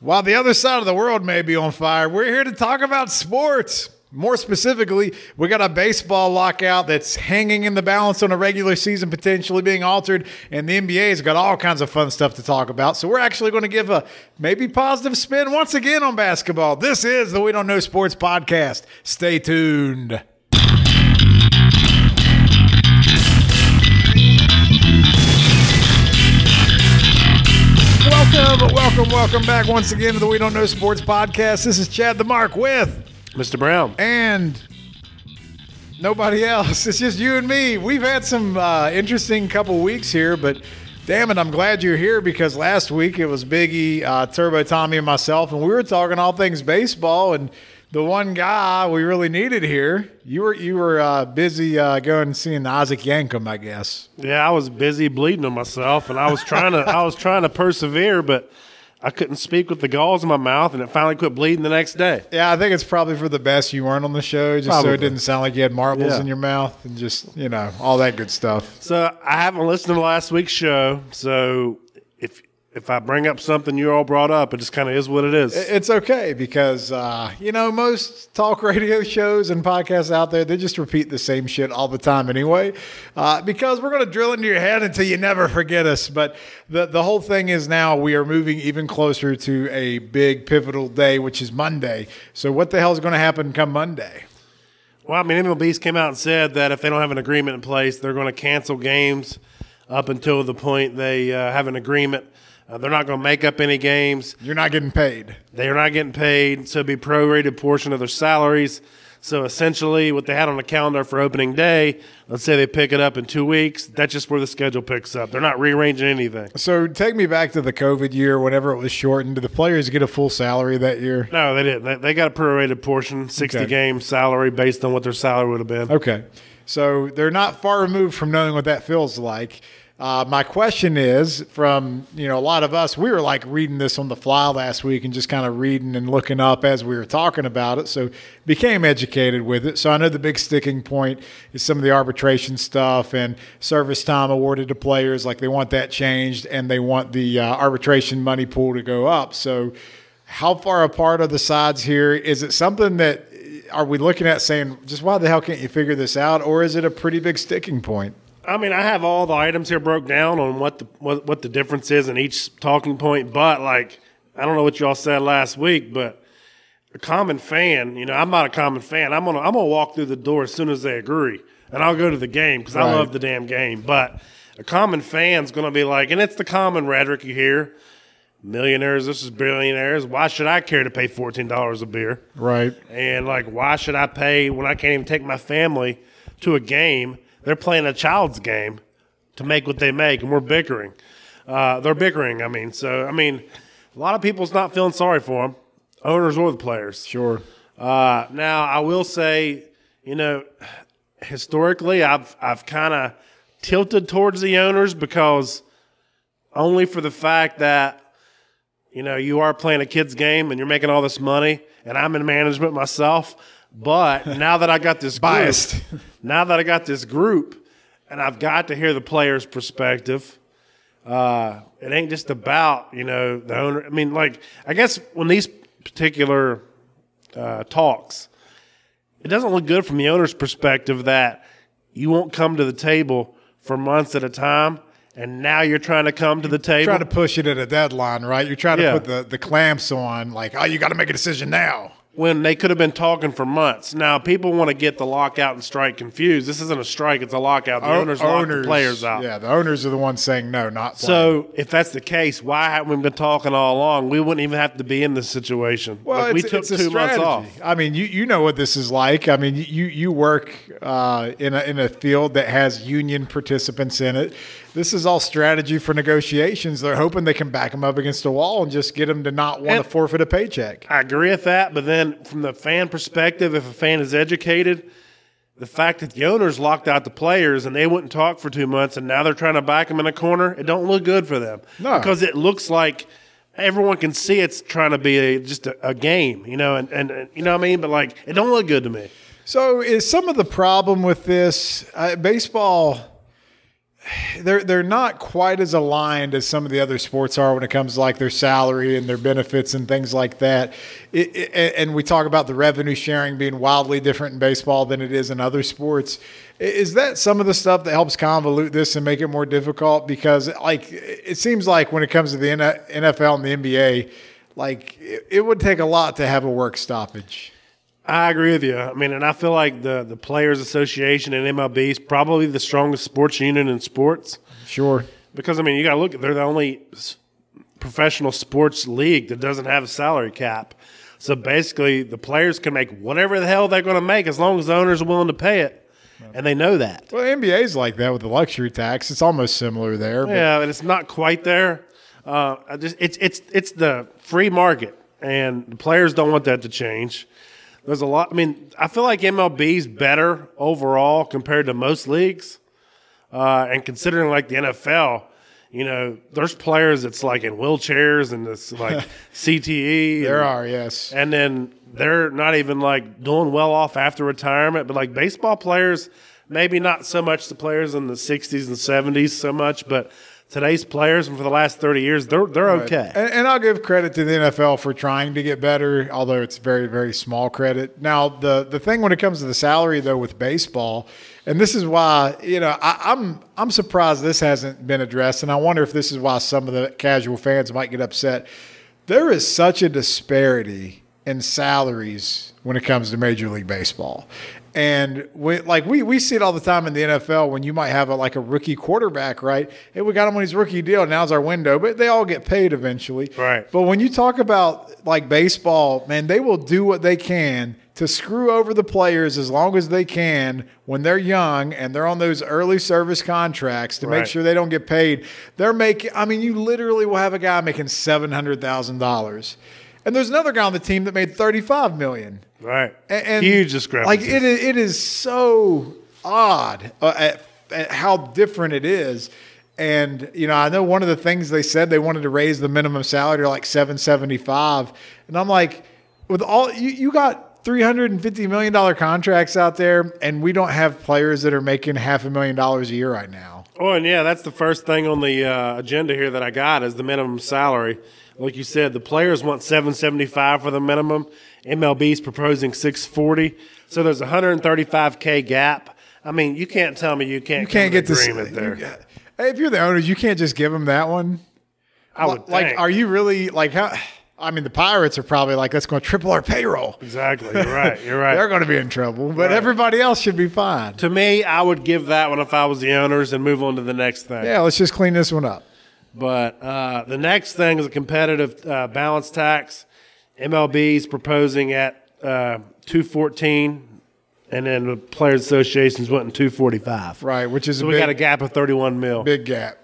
While the other side of the world may be on fire, we're here to talk about sports. More specifically, we got a baseball lockout that's hanging in the balance on a regular season potentially being altered, and the NBA's got all kinds of fun stuff to talk about. So we're actually going to give a maybe positive spin once again on basketball. This is the We Don't Know Sports Podcast. Stay tuned. Welcome back once again to the We Don't Know Sports Podcast. This is Chad the Mark with Mr. Brown and nobody else. It's just you and me. We've had some interesting couple weeks here, but damn it, I'm glad you're here, because last week it was Biggie, Turbo Tommy, and myself, and we were talking all things baseball. And the one guy we really needed here, you were busy going and seeing Isaac Yankum, I guess. Yeah, I was busy bleeding on myself, and I was trying to persevere, but I couldn't speak with the galls in my mouth, and it finally quit bleeding the next day. Yeah, I think it's probably for the best you weren't on the show, just probably. So it didn't sound like you had marbles in your mouth and just, you know, all that good stuff. So I haven't listened to last week's show, so if I bring up something you all brought up, it just kind of is what it is. It's okay, because, you know, most talk radio shows and podcasts out there, they just repeat the same shit all the time anyway, because we're going to drill into your head until you never forget us. But the whole thing is now we are moving even closer to a big pivotal day, which is Monday. So what the hell is going to happen come Monday? Well, I mean, MLB's came out and said that if they don't have an agreement in place, they're going to cancel games up until the point they have an agreement. They're not going to make up any games. You're not getting paid. They are not getting paid, so it'd be prorated portion of their salaries. So essentially what they had on the calendar for opening day, let's say they pick it up in 2 weeks, that's just where the schedule picks up. They're not rearranging anything. So take me back to the COVID year, whenever it was shortened. Did the players get a full salary that year? No, they didn't. They got a prorated portion, 60-game salary based on what their salary would have been. Okay. So they're not far removed from knowing what that feels like. My question is, from, you know, a lot of us, we were like reading this on the fly last week and just kind of reading and looking up as we were talking about it. So became educated with it. So I know the big sticking point is some of the arbitration stuff and service time awarded to players. Like, they want that changed, and they want the arbitration money pool to go up. So how far apart are the sides here? Is it something that are we looking at saying, just why the hell can't you figure this out? Or is it a pretty big sticking point? I mean, I have all the items here broke down on what the difference is in each talking point, but, like, I don't know what y'all said last week, but a common fan, you know, I'm not a common fan. I'm gonna walk through the door as soon as they agree, and I'll go to the game because I love the damn game. But a common fan's gonna be like, and it's the common rhetoric you hear: millionaires versus billionaires. Why should I care to pay $14 a beer? Right. And, like, why should I pay when I can't even take my family to a game? They're playing a child's game to make what they make, and we're bickering. They're bickering, I mean. So, I mean, a lot of people's not feeling sorry for them, owners or the players. Sure. Now, I will say, you know, historically I've kind of tilted towards the owners, because only for the fact that, you know, you are playing a kid's game and you're making all this money, and I'm in management myself. But now that I got this group, biased. Now that I got this group, and I've got to hear the player's perspective, it ain't just about, you know, the owner. I mean, like, I guess when these particular talks, it doesn't look good from the owner's perspective that you won't come to the table for months at a time. And now you're trying to come to the table. You're trying to push it at a deadline, right? You're trying to put the clamps on, like, oh, you got to make a decision now. When they could have been talking for months. Now, people want to get the lockout and strike confused. This isn't a strike. It's a lockout. The owners lock the players out. Yeah, the owners are the ones saying no, not playing. So if that's the case, why haven't we been talking all along? We wouldn't even have to be in this situation. Well, like, we took 2 months off. I mean, you know what this is like. I mean, you work in a field that has union participants in it. This is all strategy for negotiations. They're hoping they can back them up against a wall and just get them to not want to forfeit a paycheck. I agree with that, but then from the fan perspective, if a fan is educated, the fact that the owners locked out the players and they wouldn't talk for 2 months, and now they're trying to back them in a corner, it don't look good for them. No. Because it looks like everyone can see it's trying to be just a game, you know, and you know what I mean? But, like, it don't look good to me. So is some of the problem with this baseball – they're not quite as aligned as some of the other sports are when it comes to like their salary and their benefits and things like that. And we talk about the revenue sharing being wildly different in baseball than it is in other sports. Is that some of the stuff that helps convolute this and make it more difficult? Because like it seems like when it comes to the NFL and the NBA, like it would take a lot to have a work stoppage. I agree with you. I mean, and I feel like the Players Association and MLB is probably the strongest sports union in sports. Sure. Because, I mean, you got to look, they're the only professional sports league that doesn't have a salary cap. So basically, the players can make whatever the hell they're going to make as long as the owners are willing to pay it. And they know that. Well, the NBA's like that with the luxury tax. It's almost similar there. Yeah, and it's not quite there. It's the free market, and the players don't want that to change. There's a lot. I mean, I feel like MLB's better overall compared to most leagues. And considering like the NFL, you know, there's players that's like in wheelchairs and this like CTE. Yes. And then they're not even like doing well off after retirement. But like baseball players, maybe not so much the players in the 60s and 70s so much, but today's players, and for the last 30 years, they're okay. And I'll give credit to the NFL for trying to get better, although it's very, very small credit. Now, the thing when it comes to the salary, though, with baseball, and this is why, you know, I'm surprised this hasn't been addressed, and I wonder if this is why some of the casual fans might get upset. There is such a disparity in salaries when it comes to Major League Baseball. And we see it all the time in the NFL when you might have a rookie quarterback, right? Hey, we got him on his rookie deal. Now's our window. But they all get paid eventually. Right. But when you talk about like baseball, man, they will do what they can to screw over the players as long as they can when they're young and they're on those early service contracts to make sure they don't get paid. They're making – I mean, you literally will have a guy making $700,000. And there's another guy on the team that made $35 million. Right. And huge discrepancy. Like it is so odd at how different it is. And, you know, I know one of the things they said they wanted to raise the minimum salary to like $775. And I'm like, with all you got $350 million contracts out there, and we don't have players that are making $500,000 a year right now. Oh, and yeah, that's the first thing on the agenda here that I got is the minimum salary. Like you said, the players want $775 for the minimum. MLB's proposing $640. So there's a $135K gap. I mean, you can't tell me you can't get this agreement there. If you're the owners, you can't just give them that one. I would think. Like, are you really like how? I mean, the Pirates are probably like, that's going to triple our payroll. Exactly. You're right. They're going to be in trouble, but everybody else should be fine. To me, I would give that one if I was the owners and move on to the next thing. Yeah, let's just clean this one up. But the next thing is a competitive balance tax. MLB is proposing at 214, and then the Players Association's wanting 245. Right, which is so we got a gap of $31 million. Big gap.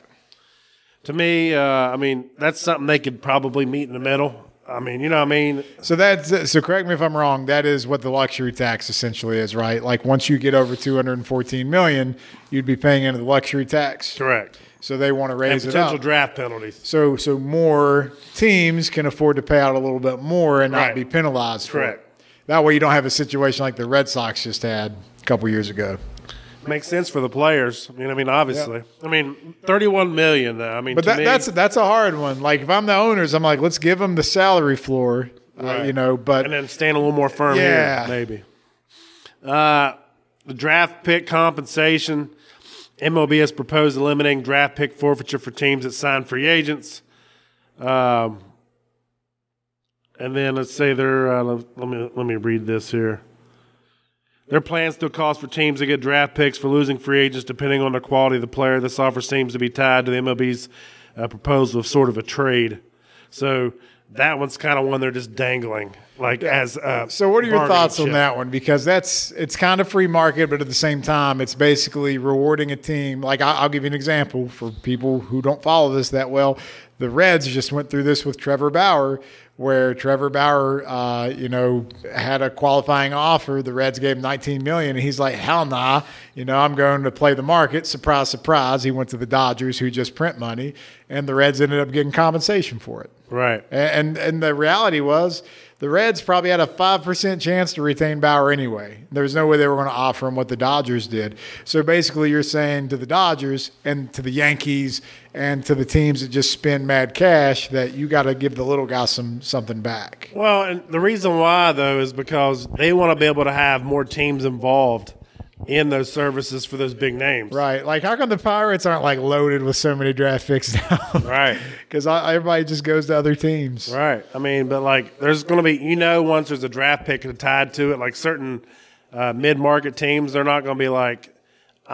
To me, I mean, that's something they could probably meet in the middle. I mean, you know what I mean? So so correct me if I'm wrong, that is what the luxury tax essentially is, right? Like once you get over $214 million, you'd be paying into the luxury tax. Correct. So they want to raise it up. Potential draft penalties. So more teams can afford to pay out a little bit more and not be penalized for it. That way you don't have a situation like the Red Sox just had a couple years ago. Makes sense for the players. I mean, obviously. Yeah. I mean, $31 million, though. I mean, but that's a hard one. Like, if I'm the owners, I'm like, let's give them the salary floor, you know. But and then stand a little more firm here, maybe. The draft pick compensation. MLB has proposed eliminating draft pick forfeiture for teams that sign free agents. And then let's say they're let me read this here. Their plans still calls for teams to get draft picks for losing free agents depending on the quality of the player. This offer seems to be tied to the MLB's proposal of sort of a trade. So that one's kind of one they're just dangling. So what are your thoughts on that one? Because it's kind of free market, but at the same time, it's basically rewarding a team. Like I'll give you an example for people who don't follow this that well. The Reds just went through this with Trevor Bauer, where Trevor Bauer, had a qualifying offer. The Reds gave him $19 million, and he's like, hell nah. You know, I'm going to play the market. Surprise, surprise. He went to the Dodgers, who just print money, and the Reds ended up getting compensation for it. Right. And the reality was the Reds probably had a 5% chance to retain Bauer anyway. There was no way they were going to offer him what the Dodgers did. So basically you're saying to the Dodgers and to the Yankees and to the teams that just spend mad cash that you got to give the little guy something back. Well, and the reason why, though, is because they want to be able to have more teams involved in those services for those big names. Right. Like, how come the Pirates aren't, like, loaded with so many draft picks now? Right. Because everybody just goes to other teams. Right. I mean, but, like, there's going to be, you know, once there's a draft pick tied to it, like certain mid-market teams, they're not going to be like –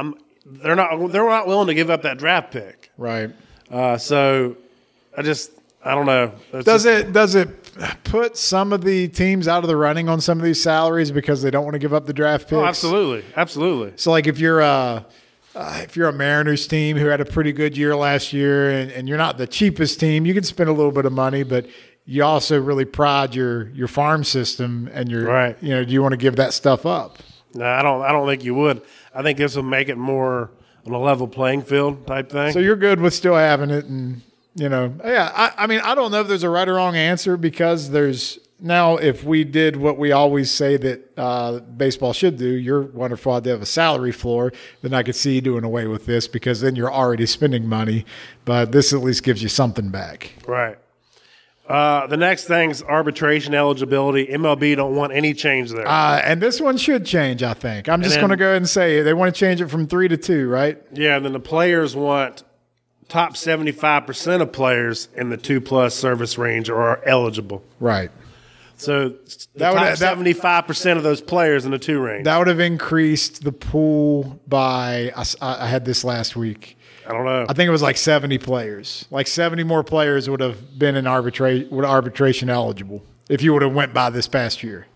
they're not willing to give up that draft pick. Right. So I don't know. Does it put some of the teams out of the running on some of these salaries because they don't want to give up the draft picks? Oh, absolutely. Absolutely. So, like, if you're a Mariners team who had a pretty good year last year and you're not the cheapest team, you can spend a little bit of money, but you also really pride your farm system and your right. You know, do you want to give that stuff up? No, I don't think you would. I think this will make it more on a level playing field type thing. So you're good with still having it and you know, yeah, I mean, I don't know if there's a right or wrong answer because there's now if we did what we always say that baseball should do, you're wonderful idea of a salary floor, then I could see you doing away with this because then you're already spending money. But this at least gives you something back. Right. The next thing's arbitration eligibility. MLB don't want any change there. And this one should change, I think. I'm just going to go ahead and say they want to change it from 3 to 2, right? Yeah, and then the players want – top 75% of players in the 2+ service range are eligible. Right. So that 75% of those players in the 2 range. That would have increased the pool by, I had this last week. I don't know. I think it was like 70 players. Like 70 more players would have been in arbitration eligible if you would have went by this past year.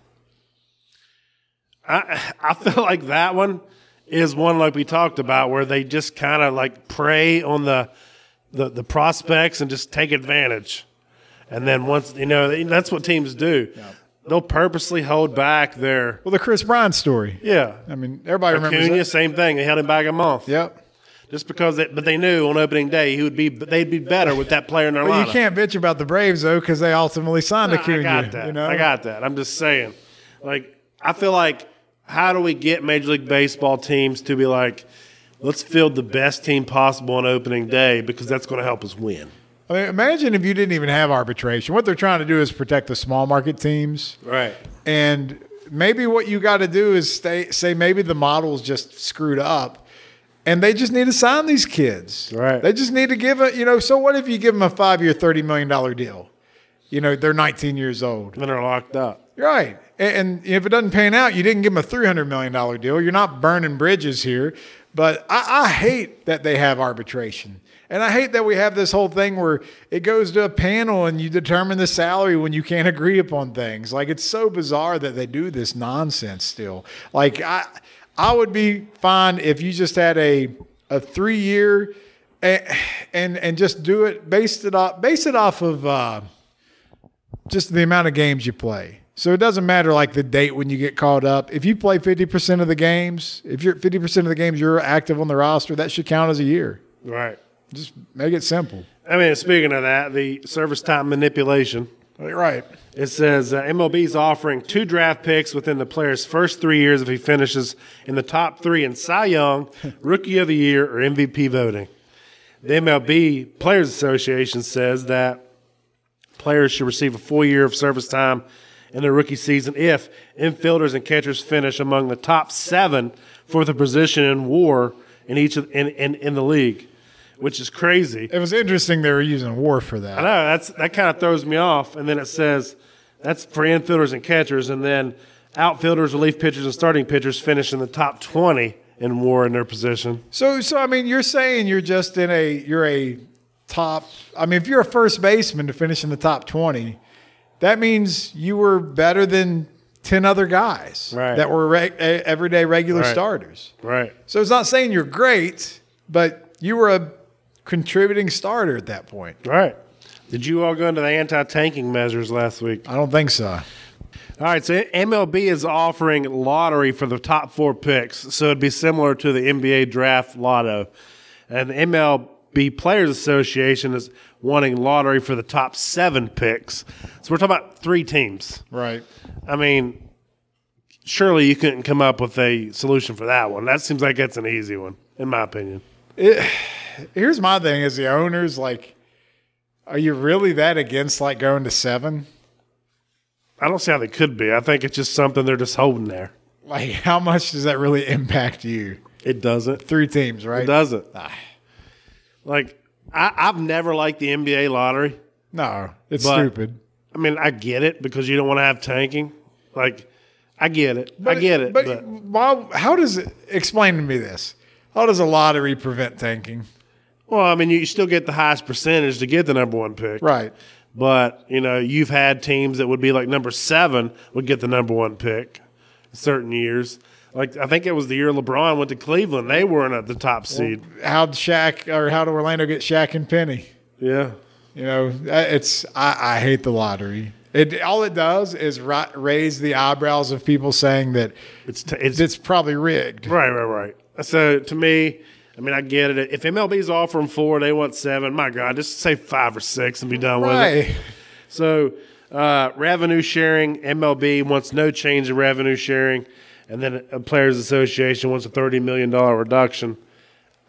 I feel like that one is one like we talked about where they just kind of like prey on the prospects and just take advantage. And then once, you know, that's what teams do. Yeah. They'll purposely hold back their – well, the Chris Bryant story. Yeah. I mean, everybody remembers Acuña, same thing. They held him back a month. Yep. Just because they knew on opening day they'd be better with that player in their lineup. You can't bitch about the Braves, though, because they ultimately signed Acuña. I got that. You know? I got that. I'm just saying. Like, I feel like – how do we get Major League Baseball teams to be like, let's field the best team possible on opening day because that's going to help us win? I mean, imagine if you didn't even have arbitration. What they're trying to do is protect the small market teams. Right. And maybe what you got to do is say maybe the model's just screwed up and they just need to sign these kids. Right. They just need to give it, you know, so what if you give them a 5-year, $30 million deal? You know, they're 19 years old. Then they're locked up. Right. And if it doesn't pan out, you didn't give them a $300 million deal. You're not burning bridges here. But I hate that they have arbitration. And I hate that we have this whole thing where it goes to a panel and you determine the salary when you can't agree upon things. Like, it's so bizarre that they do this nonsense still. Like, I would be fine if you just had a 3-year and just do it, based it off of just the amount of games you play. So it doesn't matter, like, the date when you get called up. If you play 50% of the games, if you're 50% of the games you're active on the roster, that should count as a year. Right. Just make it simple. I mean, speaking of that, the service time manipulation. Right. It says MLB is offering 2 draft picks within the player's first 3 years if he finishes in the top 3 in Cy Young, Rookie of the Year, or MVP voting. The MLB Players Association says that players should receive a full year of service time in their rookie season if infielders and catchers finish among the top 7 for the position in WAR in each of, in the league, which is crazy. It was interesting they were using WAR for that. I know that kind of throws me off. And then it says that's for infielders and catchers, and then outfielders, relief pitchers, and starting pitchers finish in the top 20 in WAR in their position. So I mean, you're saying you're just in a top. I mean, if you're a first baseman to finish in the top 20. That means you were better than 10 other guys that were everyday regular starters. Right. So it's not saying you're great, but you were a contributing starter at that point. Right. Did you all go into the anti-tanking measures last week? I don't think so. All right, so MLB is offering lottery for the top 4 picks, so it'd be similar to the NBA draft lotto. And the MLB Players Association is wanting lottery for the top 7 picks. So we're talking about 3 teams. Right. I mean, surely you couldn't come up with a solution for that one. That seems like that's an easy one, in my opinion. Here's my thing as the owners, like, are you really that against, like, going to 7? I don't see how they could be. I think it's just something they're just holding there. Like, how much does that really impact you? It doesn't. 3 teams, right? It doesn't. Like, I've never liked the NBA lottery. No, it's stupid. I mean, I get it because you don't want to have tanking. Like, I get it. But how does it – explain to me this. How does a lottery prevent tanking? Well, I mean, you still get the highest percentage to get the number 1 pick. Right. But, you know, you've had teams that would be like number 7 would get the number 1 pick in certain years. Like, I think it was the year LeBron went to Cleveland. They weren't at the top seed. Well, how did Orlando get Shaq and Penny? Yeah. You know, I hate the lottery. All it does is raise the eyebrows of people saying that it's probably rigged. Right. So, to me, I mean, I get it. If MLB's offering 4, they want 7. My God, just say 5 or 6 and be done with it. So, revenue sharing, MLB wants no change in revenue sharing. And then a Players Association wants a $30 million reduction.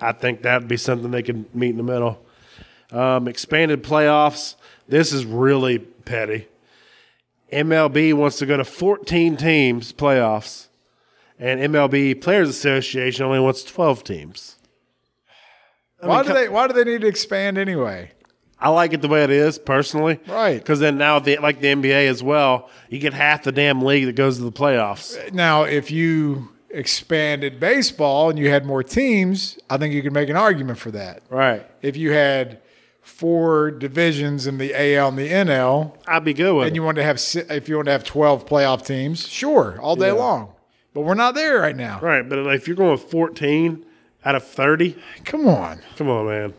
I think that would be something they could meet in the middle. Expanded playoffs. This is really petty. MLB wants to go to 14 teams playoffs. And MLB Players Association only wants 12 teams. Why do they need to expand anyway? I like it the way it is, personally. Right. Because then now, like the NBA as well, you get half the damn league that goes to the playoffs. Now, if you expanded baseball and you had more teams, I think you could make an argument for that. Right. If you had 4 divisions in the AL and the NL. I'd be good with it. And if you wanted to have 12 playoff teams, sure, all day long. But we're not there right now. Right, but if you're going 14 out of 30. Come on, man.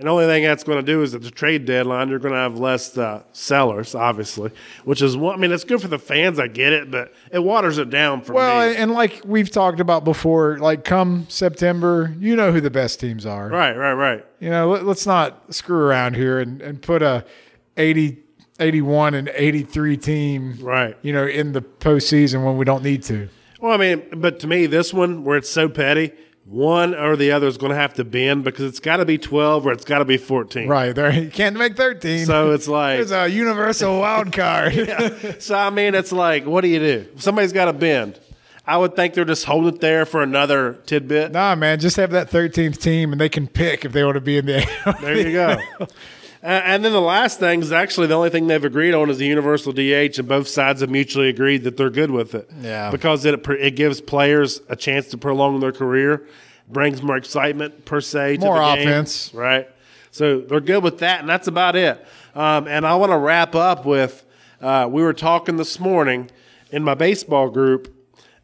And the only thing that's going to do is at the trade deadline, you're going to have less sellers, obviously, which is one. I mean, it's good for the fans. I get it, but it waters it down for me. Well, and like we've talked about before, like come September, you know who the best teams are. Right. You know, let's not screw around here and put a 80, 81, and 83 team, right, you know, in the postseason when we don't need to. Well, I mean, but to me, this one where it's so petty, one or the other is going to have to bend because it's got to be 12 or it's got to be 14. Right. You can't make 13. So it's like. It's a universal wild card. Yeah. So, I mean, it's like, what do you do? Somebody's got to bend. I would think they're just holding it there for another tidbit. Nah, man. Just have that 13th team and they can pick if they want to be in the AL. There you go. And then the last thing is actually the only thing they've agreed on is the universal DH, and both sides have mutually agreed that they're good with it. Yeah. Because it gives players a chance to prolong their career, brings more excitement per se to the game. More offense. Right. So they're good with that, and that's about it. And I want to wrap up with we were talking this morning in my baseball group,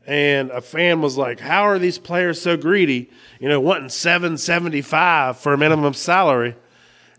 and a fan was like, how are these players so greedy, you know, wanting $775 for a minimum salary?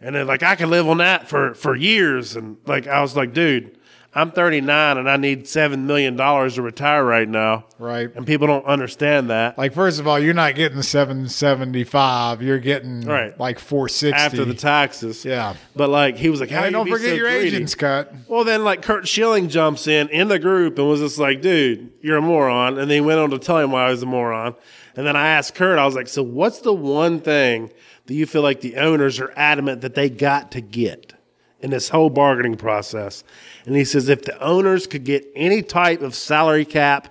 And then, like, I could live on that for years. And, like, I was like, dude, I'm 39 and I need $7 million to retire right now. Right. And people don't understand that. Like, first of all, you're not getting $775. You're getting, like, $460. After the taxes. Yeah. But, like, he was like, how do you don't forget your agent's cut. Well, then, like, Kurt Schilling jumps in the group and was just like, dude, you're a moron. And then he went on to tell him why he was a moron. And then I asked Kurt, I was like, so what's the one thing that you feel like the owners are adamant that they got to get in this whole bargaining process? And he says, if the owners could get any type of salary cap,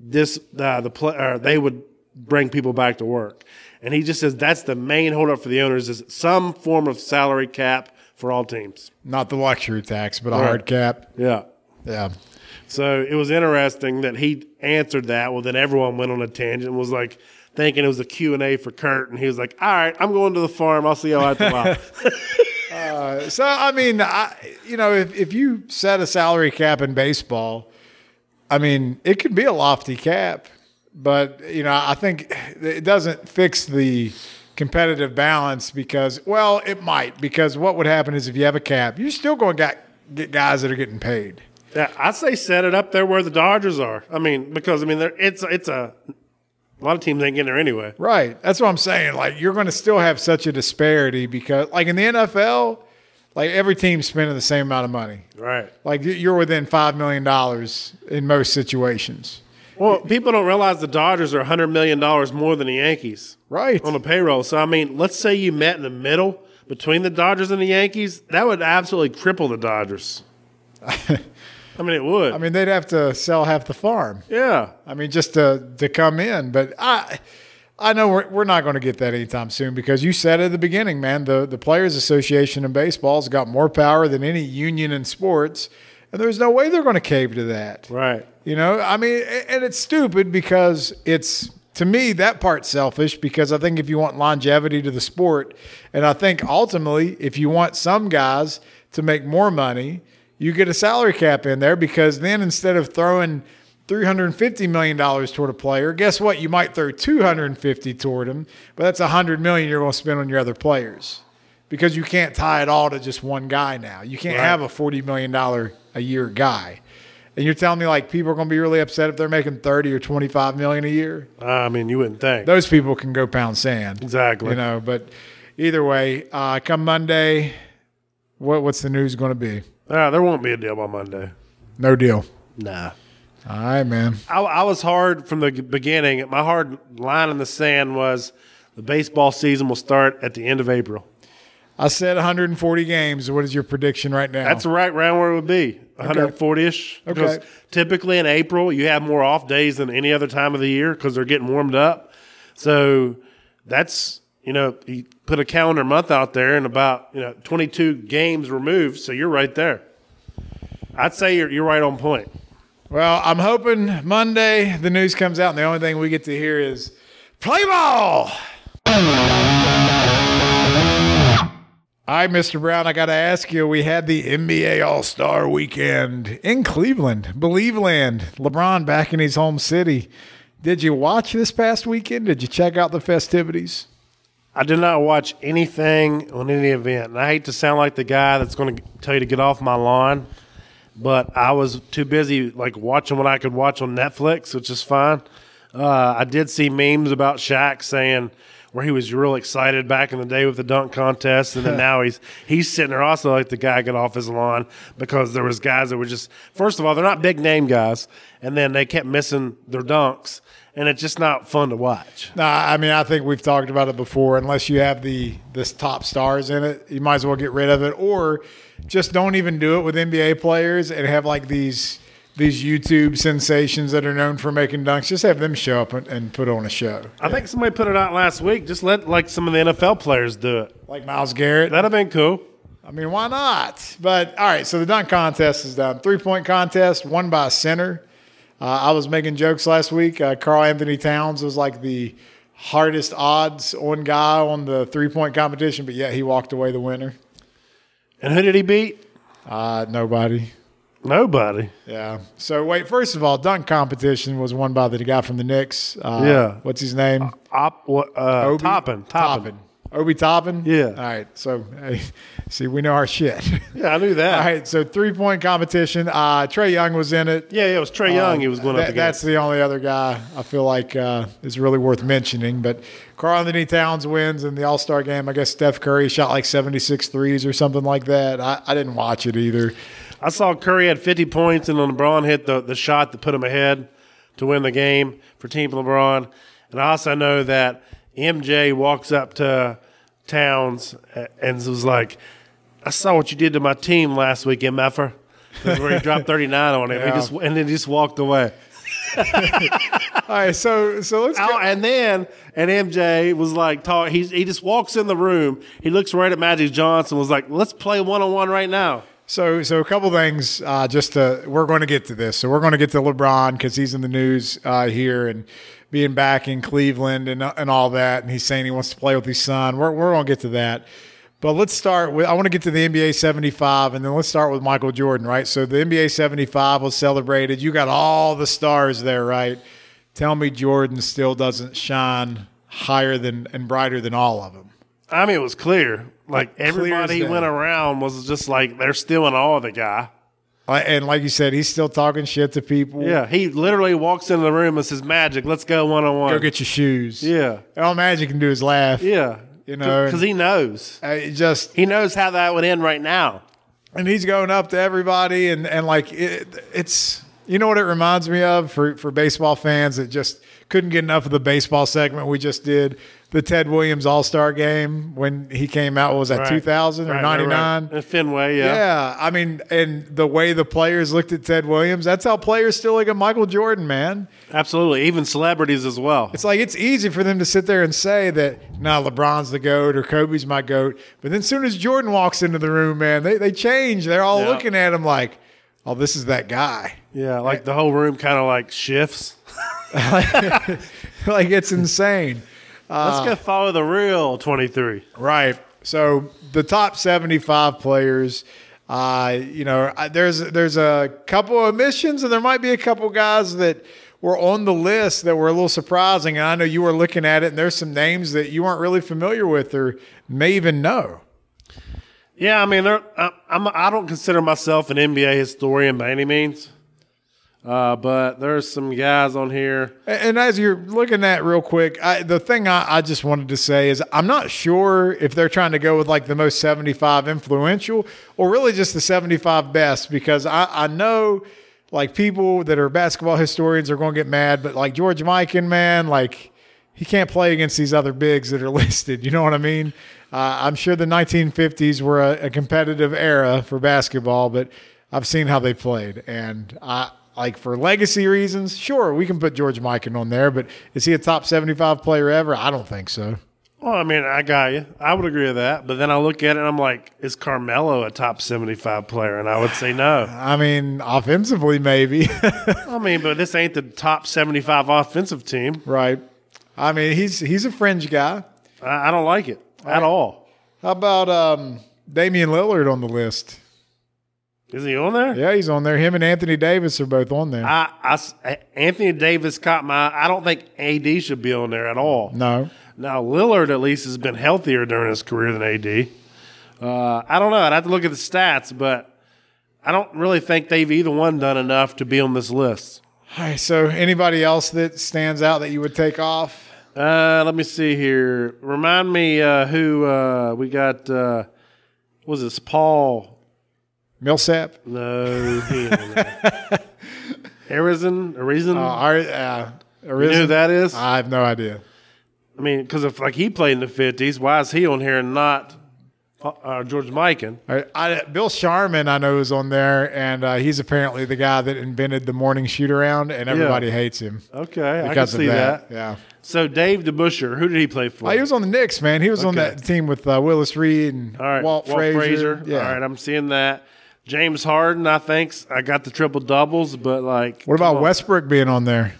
they would bring people back to work. And he just says that's the main holdup for the owners is some form of salary cap for all teams. Not the luxury tax, but a hard cap. Yeah. So it was interesting that he answered that. Well, then everyone went on a tangent and was like, thinking it was a Q&A for Kurt, and he was like, all right, I'm going to the farm. I'll see you all at the mile. So, I mean, if you set a salary cap in baseball, I mean, it could be a lofty cap, but, you know, I think it doesn't fix the competitive balance because, well, it might, because what would happen is if you have a cap, you're still going to get guys that are getting paid. Yeah, I'd say set it up there where the Dodgers are. I mean, because, I mean, it's a – A lot of teams ain't getting there anyway. Right. That's what I'm saying. Like, you're going to still have such a disparity because, like, in the NFL, like, every team's spending the same amount of money. Right. Like, you're within $5 million in most situations. Well, people don't realize the Dodgers are $100 million more than the Yankees. Right. On the payroll. So, I mean, let's say you met in the middle between the Dodgers and the Yankees. That would absolutely cripple the Dodgers. I mean, it would. I mean, they'd have to sell half the farm. Yeah. I mean, just to come in. But I know we're not going to get that anytime soon because you said at the beginning, man, the Players Association in baseball has got more power than any union in sports, and there's no way they're going to cave to that. Right. You know, I mean, and it's stupid because it's, to me, that part's selfish because I think if you want longevity to the sport, and I think ultimately if you want some guys to make more money, you get a salary cap in there because then instead of throwing $350 million toward a player, guess what? You might throw $250 toward him, but that's $100 million you're going to spend on your other players because you can't tie it all to just one guy now. You can't have a $40 million a year guy. And you're telling me like people are going to be really upset if they're making $30 or $25 million a year? I mean, you wouldn't think. Those people can go pound sand. Exactly. You know, but either way, come Monday, what's the news going to be? There won't be a deal by Monday. No deal. Nah. All right, man. I was hard from the beginning. My hard line in the sand was the baseball season will start at the end of April. I said 140 games. What is your prediction right now? That's right around where it would be, 140-ish. Okay. Because typically in April, you have more off days than any other time of the year because they're getting warmed up. So that's, you know, you put a calendar month out there and about 22 games removed, so you're right there. I'd say you're right on point. Well, I'm hoping Monday the news comes out and the only thing we get to hear is play ball. All right, Mr. Brown, I got to ask you, we had the NBA All-Star Weekend in Cleveland, Believe Land, LeBron back in his home city. Did you watch this past weekend? Did you check out the festivities? I did not watch anything on any event. And I hate to sound like the guy that's going to tell you to get off my lawn, but I was too busy like watching what I could watch on Netflix, which is fine. I did see memes about Shaq saying where he was real excited back in the day with the dunk contest, and then now he's sitting there also like the guy got off his lawn because there was guys that were just – first of all, they're not big-name guys, and then they kept missing their dunks. And it's just not fun to watch. No, I mean, I think we've talked about it before. Unless you have this top stars in it, you might as well get rid of it. Or just don't even do it with NBA players and have like these YouTube sensations that are known for making dunks. Just have them show up and put on a show. I think somebody put it out last week. Just let like some of the NFL players do it. Like Myles Garrett. That'd have been cool. I mean, why not? But, all right, so the dunk contest is done. Three-point contest, won by a center. I was making jokes last week. Karl-Anthony Towns was like the hardest odds on guy on the three-point competition, but yet he walked away the winner. And who did he beat? Nobody. Nobody? Yeah. So, wait, first of all, dunk competition was won by the guy from the Knicks. What's his name? Obi Toppin. Obi Toppin? Yeah. All right. So, hey, see, we know our shit. Yeah, I knew that. All right. So, three-point competition. Trae Young was in it. Yeah, it was Trae Young he was going up against. That's the only other guy I feel like is really worth mentioning. But Karl-Anthony Towns wins in the All-Star game. I guess Steph Curry shot like 76 threes or something like that. I didn't watch it either. I saw Curry had 50 points, and LeBron hit the shot that put him ahead to win the game for Team LeBron. And I also know that MJ walks up to Towns and was like, I saw what you did to my team last week, MFer. That's where he dropped 39 on him. Yeah. And then he just walked away. All right, so let's go. And MJ was like, he just walks in the room. He looks right at Magic Johnson, was like, let's play one-on-one right now. So a couple things, we're going to get to this. So we're going to get to LeBron because he's in the news here and being back in Cleveland and all that. And he's saying he wants to play with his son. We're going to get to that. But let's start with, I want to get to the NBA 75, and then let's start with Michael Jordan, right? So the NBA 75 was celebrated. You got all the stars there, right? Tell me Jordan still doesn't shine higher than and brighter than all of them. I mean, it was clear. Like everybody he went around was just like they're still in awe of the guy. And like you said, he's still talking shit to people. Yeah, he literally walks into the room and says, Magic, let's go one-on-one. Go get your shoes. Yeah. And all Magic can do is laugh. Yeah. You know. Because he knows. He knows how that would end right now. And he's going up to everybody. And like, it's – you know what it reminds me of for baseball fans that just couldn't get enough of the baseball segment we just did? The Ted Williams All-Star Game when he came out, what was that, right. 2000 right, or 99? Right. Fenway, yeah. Yeah, I mean, and the way the players looked at Ted Williams, that's how players still look at Michael Jordan, man. Absolutely, even celebrities as well. It's like it's easy for them to sit there and say that, nah, LeBron's the GOAT or Kobe's my GOAT. But then as soon as Jordan walks into the room, man, they change. They're all looking at him like, oh, this is that guy. Yeah, like the whole room kind of like shifts. Like it's insane. Let's go follow the real 23. Right. So the top 75 players, you know, there's a couple of omissions, and there might be a couple guys that were on the list that were a little surprising. And I know you were looking at it, and there's some names that you weren't really familiar with or may even know. Yeah, I mean, I don't consider myself an NBA historian by any means. But there's some guys on here. And as you're looking at real quick, the thing I just wanted to say is I'm not sure if they're trying to go with like the most 75 influential or really just the 75 best, because I know like people that are basketball historians are going to get mad, but like George Mikan, man, like he can't play against these other bigs that are listed. You know what I mean? I'm sure the 1950s were a competitive era for basketball, but I've seen how they played, and like for legacy reasons, sure, we can put George Mikan on there, but is he a top 75 player ever? I don't think so. Well, I mean, I got you. I would agree with that. But then I look at it and I'm like, is Carmelo a top 75 player? And I would say no. I mean, offensively, maybe. I mean, but this ain't the top 75 offensive team. Right. I mean, he's a fringe guy. I don't like it at all. How about Damian Lillard on the list? Is he on there? Yeah, he's on there. Him and Anthony Davis are both on there. Anthony Davis caught my eye. I don't think AD should be on there at all. No. Now, Lillard at least has been healthier during his career than AD. I don't know. I'd have to look at the stats, but I don't really think they've either one done enough to be on this list. All right, so anybody else that stands out that you would take off? Let me see here. Remind me who we got. What was this? Paul Millsap? No. Arizen? Arizen? You know who that is? I have no idea. I mean, because if like he played in the 50s, why is he on here and not George Mikan? Bill Sharman, I know, is on there, and he's apparently the guy that invented the morning shoot-around, and everybody hates him. Okay, I can see that. Yeah. So Dave DeBusschere, who did he play for? He was on the Knicks, man. He was on that team with Willis Reed and Walt Frazier. Yeah. All right, I'm seeing that. James Harden, I think. I got the triple doubles, but like. What about Westbrook being on there?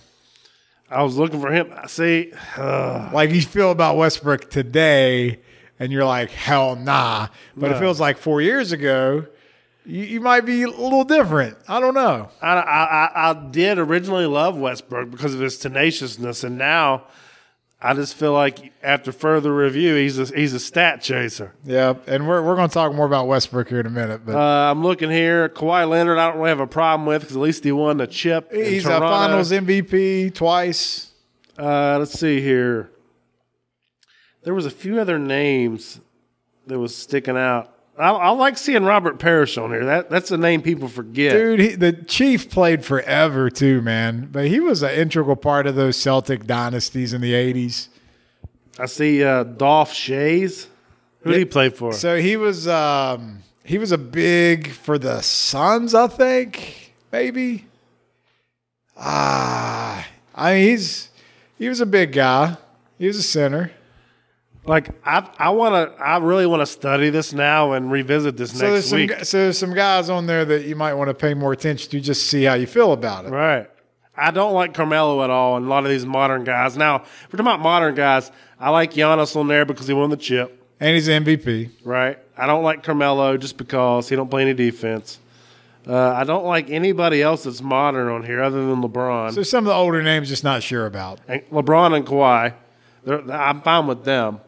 I was looking for him. I see. Like you feel about Westbrook today, and you're like, hell nah. But it feels like 4 years ago, you might be a little different. I don't know. I did originally love Westbrook because of his tenaciousness, and now I just feel like after further review, he's a stat chaser. Yeah, and we're going to talk more about Westbrook here in a minute. But I'm looking here. Kawhi Leonard, I don't really have a problem with because at least he won the chip. He's a Finals MVP twice. Let's see here. There was a few other names that was sticking out. I like seeing Robert Parrish on here. That's a name people forget. Dude, the Chief played forever too, man. But he was an integral part of those Celtic dynasties in the 80s. I see Dolph Schayes. Who did he play for? So he was a big for the Suns, I think, maybe. I mean, he was a big guy. He was a center. Like I really want to study this now and revisit this next week. So there's some guys on there that you might want to pay more attention to, just see how you feel about it. Right. I don't like Carmelo at all, and a lot of these modern guys. Now, if we're talking about modern guys, I like Giannis on there because he won the chip and he's MVP. Right. I don't like Carmelo just because he don't play any defense. I don't like anybody else that's modern on here other than LeBron. So some of the older names, just not sure about. And LeBron and Kawhi, I'm fine with them.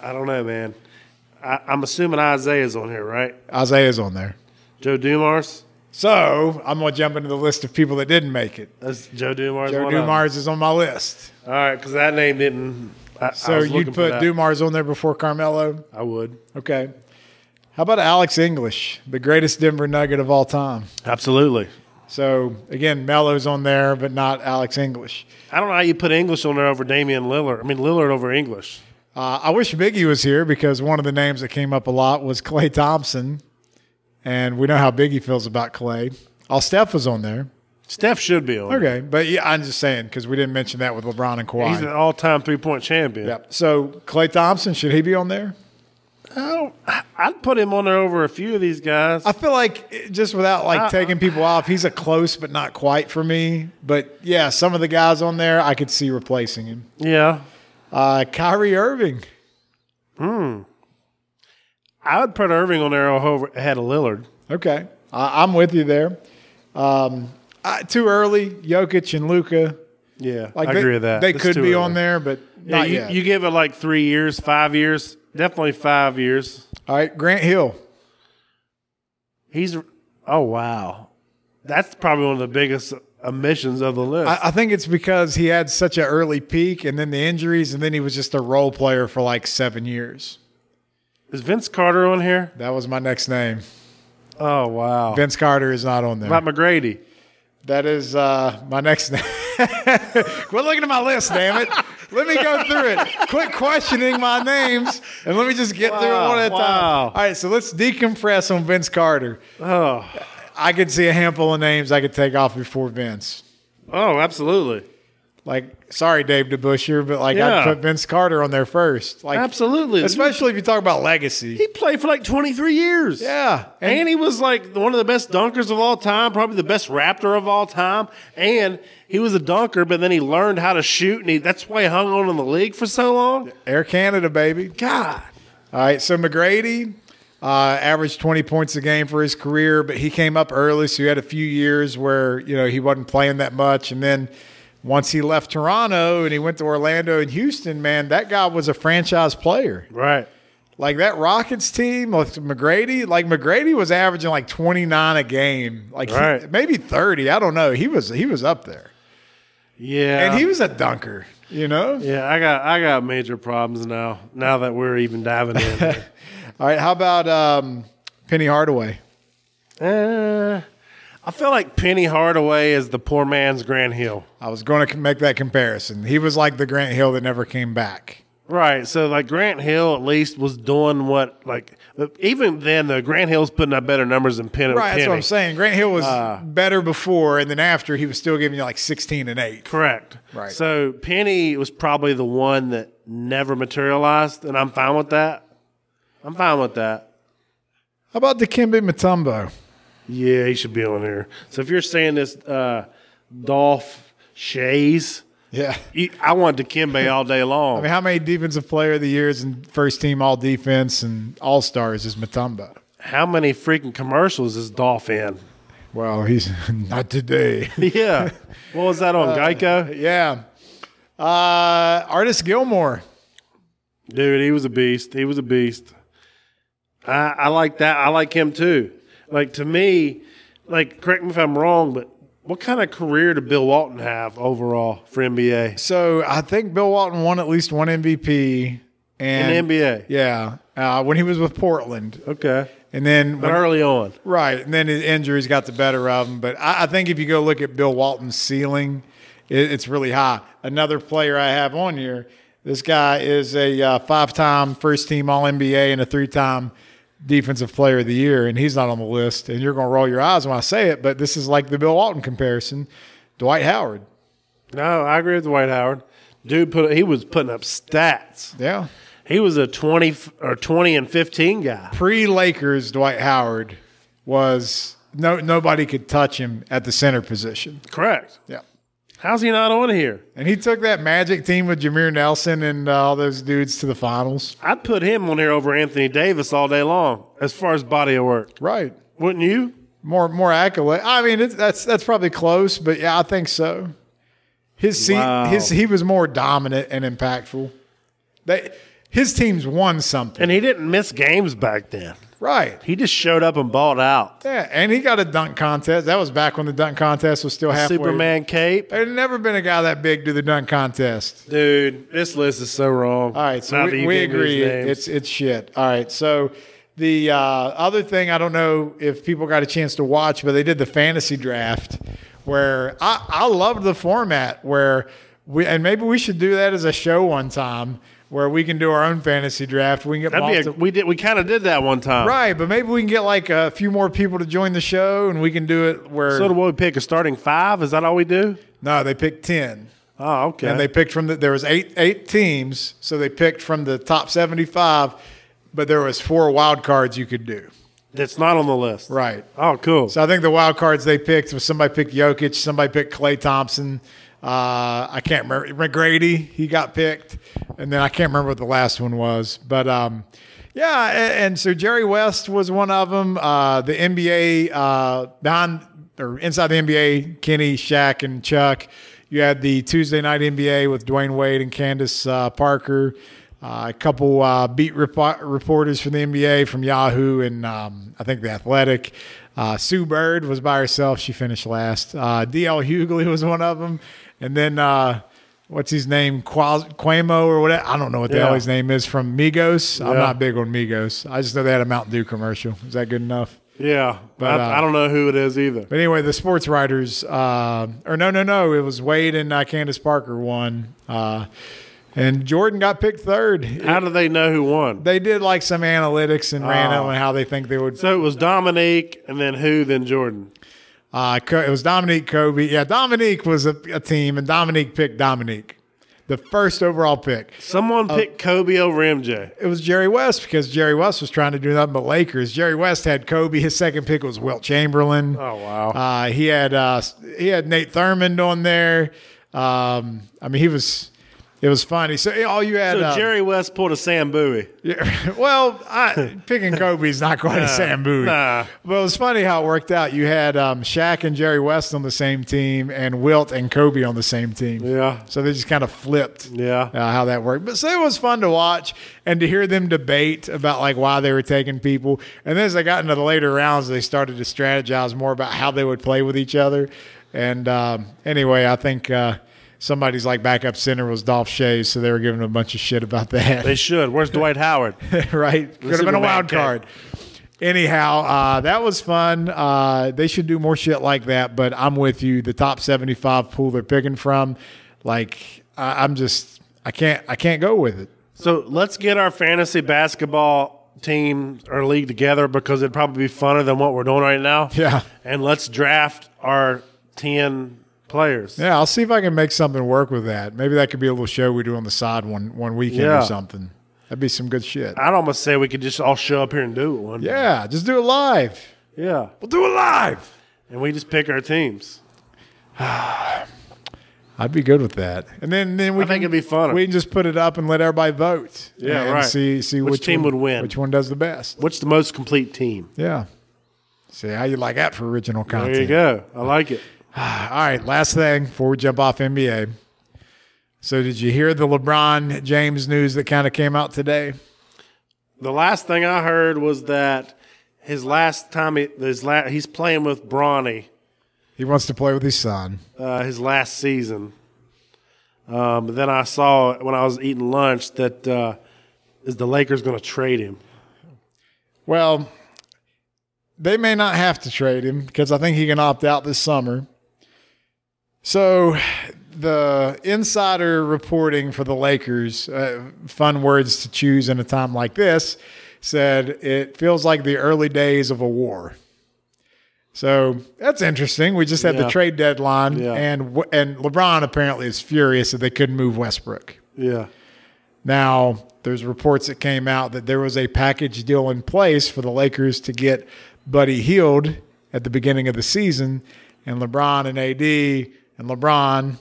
I don't know, man. I'm assuming Isaiah's on here, right? Isaiah's on there. Joe Dumars. So I'm going to jump into the list of people that didn't make it. That's Joe Dumars. Joe Dumars is on my list. All right, because that name didn't. So you'd put Dumars on there before Carmelo? I would. Okay. How about Alex English, the greatest Denver Nugget of all time? Absolutely. So, again, Melo's on there, but not Alex English. I don't know how you put English on there over Damian Lillard. I mean, Lillard over English. I wish Biggie was here because one of the names that came up a lot was Klay Thompson, and we know how Biggie feels about Klay. Oh, Steph was on there. Steph should be on. Okay, but yeah, I'm just saying because we didn't mention that with LeBron and Kawhi. He's an all-time three-point champion. Yep. So, Klay Thompson, should he be on there? I'd put him on there over a few of these guys. I feel like just without taking people off, he's a close but not quite for me. But, yeah, some of the guys on there I could see replacing him. Yeah. Kyrie Irving. I would put Irving on there over ahead of Lillard. Okay. I'm with you there. Too early, Jokic and Luka. Yeah, I agree with that. They could be on there, but not yet. You give it like 3 years, 5 years. Definitely 5 years. All right, Grant Hill. Oh, wow. That's probably one of the biggest omissions of the list. I think it's because he had such an early peak and then the injuries, and then he was just a role player for like 7 years. Is Vince Carter on here? That was my next name. Oh, wow. Vince Carter is not on there. What about McGrady? That is my next name. Quit looking at my list, damn it. Let me go through it. Quit questioning my names, and let me just get through it one at a time. All right, so let's decompress on Vince Carter. Oh, I could see a handful of names I could take off before Vince. Oh, absolutely. Like, sorry, Dave DeBusschere, but I'd put Vince Carter on there first. Like, absolutely. Especially if you talk about legacy. He played for like 23 years. Yeah. And he was like one of the best dunkers of all time, probably the best Raptor of all time. And he was a dunker, but then he learned how to shoot, and that's why he hung on in the league for so long. Air Canada, baby. God. All right, so McGrady averaged 20 points a game for his career, but he came up early, so he had a few years where, he wasn't playing that much, and then – once he left Toronto and he went to Orlando and Houston, man, that guy was a franchise player. Right. Like that Rockets team with McGrady, McGrady was averaging 29 a game. Maybe 30. I don't know. He was up there. Yeah. And he was a dunker, Yeah, I got major problems now that we're even diving in. All right, how about Penny Hardaway? I feel like Penny Hardaway is the poor man's Grant Hill. I was going to make that comparison. He was like the Grant Hill that never came back. Right. So, Grant Hill at least was doing what, even then, though, Grant Hill's putting up better numbers than Penny. Right. That's what I'm saying. Grant Hill was better before, and then after, he was still giving you 16 and 8. Correct. Right. So, Penny was probably the one that never materialized, and I'm fine with that. How about Dikembe Mutombo? Yeah, he should be on here. So if you're saying this Dolph Schayes, yeah, I want Dikembe all day long. I mean, how many defensive player of the years and first team all defense and all stars is Mutombo? How many freaking commercials is Dolph in? Well, he's not today. Yeah. What was that on Geico? Yeah. Artis Gilmore. Dude, he was a beast. I like that. I like him too. To me, correct me if I'm wrong, but what kind of career did Bill Walton have overall for NBA? So I think Bill Walton won at least one MVP. In the NBA? Yeah. When he was with Portland. Okay. And then early on. Right. And then his injuries got the better of him. But I think if you go look at Bill Walton's ceiling, it's really high. Another player I have on here, this guy is a five-time first-team All-NBA and a three-time Defensive Player of the Year, and he's not on the list. And you're going to roll your eyes when I say it, but this is the Bill Walton comparison. Dwight Howard. No, I agree with Dwight Howard. Dude, he was putting up stats. Yeah. He was a 20 and 15 guy. Pre-Lakers, Dwight Howard was nobody could touch him at the center position. Correct. Yeah. How's he not on here? And he took that Magic team with Jameer Nelson and all those dudes to the finals. I'd put him on here over Anthony Davis all day long as far as body of work. Right. Wouldn't you? More accolade. I mean, that's probably close, but yeah, I think so. He was more dominant and impactful. His teams won something. And he didn't miss games back then. Right. He just showed up and balled out. Yeah, and he got a dunk contest. That was back when the dunk contest was still halfway. Superman cape. There'd never been a guy that big do the dunk contest. Dude, this list is so wrong. All right, so we agree. It's shit. All right, so the other thing, I don't know if people got a chance to watch, but they did the fantasy draft where I loved the format where we – and maybe we should do that as a show one time – where we can do our own fantasy draft. We can get we kind of did that one time. Right, but maybe we can get like a few more people to join the show and we can do it where. So do we pick a starting five? Is that all we do? No, they picked 10. Oh, okay. And they picked from there was eight teams, so they picked from the top 75, but there was 4 wild cards you could do. That's not on the list. Right. Oh, cool. So I think the wild cards they picked was somebody picked Jokic, somebody picked Klay Thompson. I can't remember. McGrady, he got picked. And then I can't remember what the last one was. But, yeah, and so Jerry West was one of them. The NBA, inside the NBA, Kenny, Shaq, and Chuck. You had the Tuesday Night NBA with Dwayne Wade and Candace Parker. A couple beat reporters from the NBA from Yahoo and I think The Athletic. Sue Bird was by herself. She finished last. D.L. Hughley was one of them. And then what's his name? Cuomo or whatever. I don't know what the hell his name is from Migos. Yeah. I'm not big on Migos. I just know they had a Mountain Dew commercial. Is that good enough? Yeah. But I don't know who it is either. But anyway, the sports writers – or no. It was Wade and Candace Parker won. And Jordan got picked third. How do they know who won? They did like some analytics and ran out on how they think they would. So it was Dominique and then who, then Jordan? It was Dominique, Kobe. Yeah, Dominique was a team, and Dominique picked Dominique, the first overall pick. Someone picked Kobe over MJ. It was Jerry West because Jerry West was trying to do nothing but Lakers. Jerry West had Kobe. His second pick was Wilt Chamberlain. Oh, wow. He had Nate Thurmond on there. It was funny. So all you had. So Jerry West pulled a Sam Bowie. Yeah, well, picking Kobe's not quite a Sam Bowie. Nah. But it was funny how it worked out. You had Shaq and Jerry West on the same team, and Wilt and Kobe on the same team. Yeah. So they just kind of flipped. Yeah. How that worked. But so it was fun to watch and to hear them debate about like why they were taking people. And then as they got into the later rounds, they started to strategize more about how they would play with each other. And anyway, I think. Somebody's like backup center was Dolph Schayes, so they were giving him a bunch of shit about that. They should. Where's Dwight Howard? Right. Could have been a wild card. Anyhow, that was fun. They should do more shit like that, but I'm with you. The top 75 pool they're picking from, like, I can't go with it. So let's get our fantasy basketball team or league together because it'd probably be funner than what we're doing right now. Yeah. And let's draft our 10 players. Yeah, I'll see if I can make something work with that. Maybe that could be a little show we do on the side one weekend or something. That'd be some good shit. I'd almost say we could just all show up here and do it one day. Yeah, just do it live. Yeah. We'll do it live. And we just pick our teams. I'd be good with that. And then I think it'd be fun. We can just put it up and let everybody vote. Yeah, and right. See which team would win. Which one does the best. What's the most complete team? Yeah. See how you like that for original content. There you go. I like it. All right, last thing before we jump off NBA. So did you hear the LeBron James news that kind of came out today? The last thing I heard was that his last time he's playing with Bronny. He wants to play with his son. His last season. But then I saw when I was eating lunch that is the Lakers going to trade him? Well, they may not have to trade him because I think he can opt out this summer. So the insider reporting for the Lakers, fun words to choose in a time like this, said it feels like the early days of a war. So that's interesting. We just had the trade deadline, and LeBron apparently is furious that they couldn't move Westbrook. Yeah. Now, there's reports that came out that there was a package deal in place for the Lakers to get Buddy Hield at the beginning of the season, and LeBron and AD – and LeBron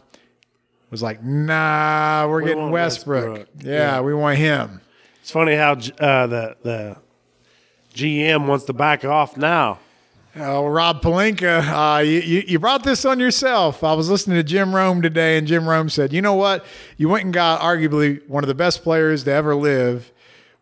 was like, nah, we getting Westbrook. Yeah, we want him. It's funny how the GM wants to back off now. Rob Pelinka, you brought this on yourself. I was listening to Jim Rome today, and Jim Rome said, you know what? You went and got arguably one of the best players to ever live,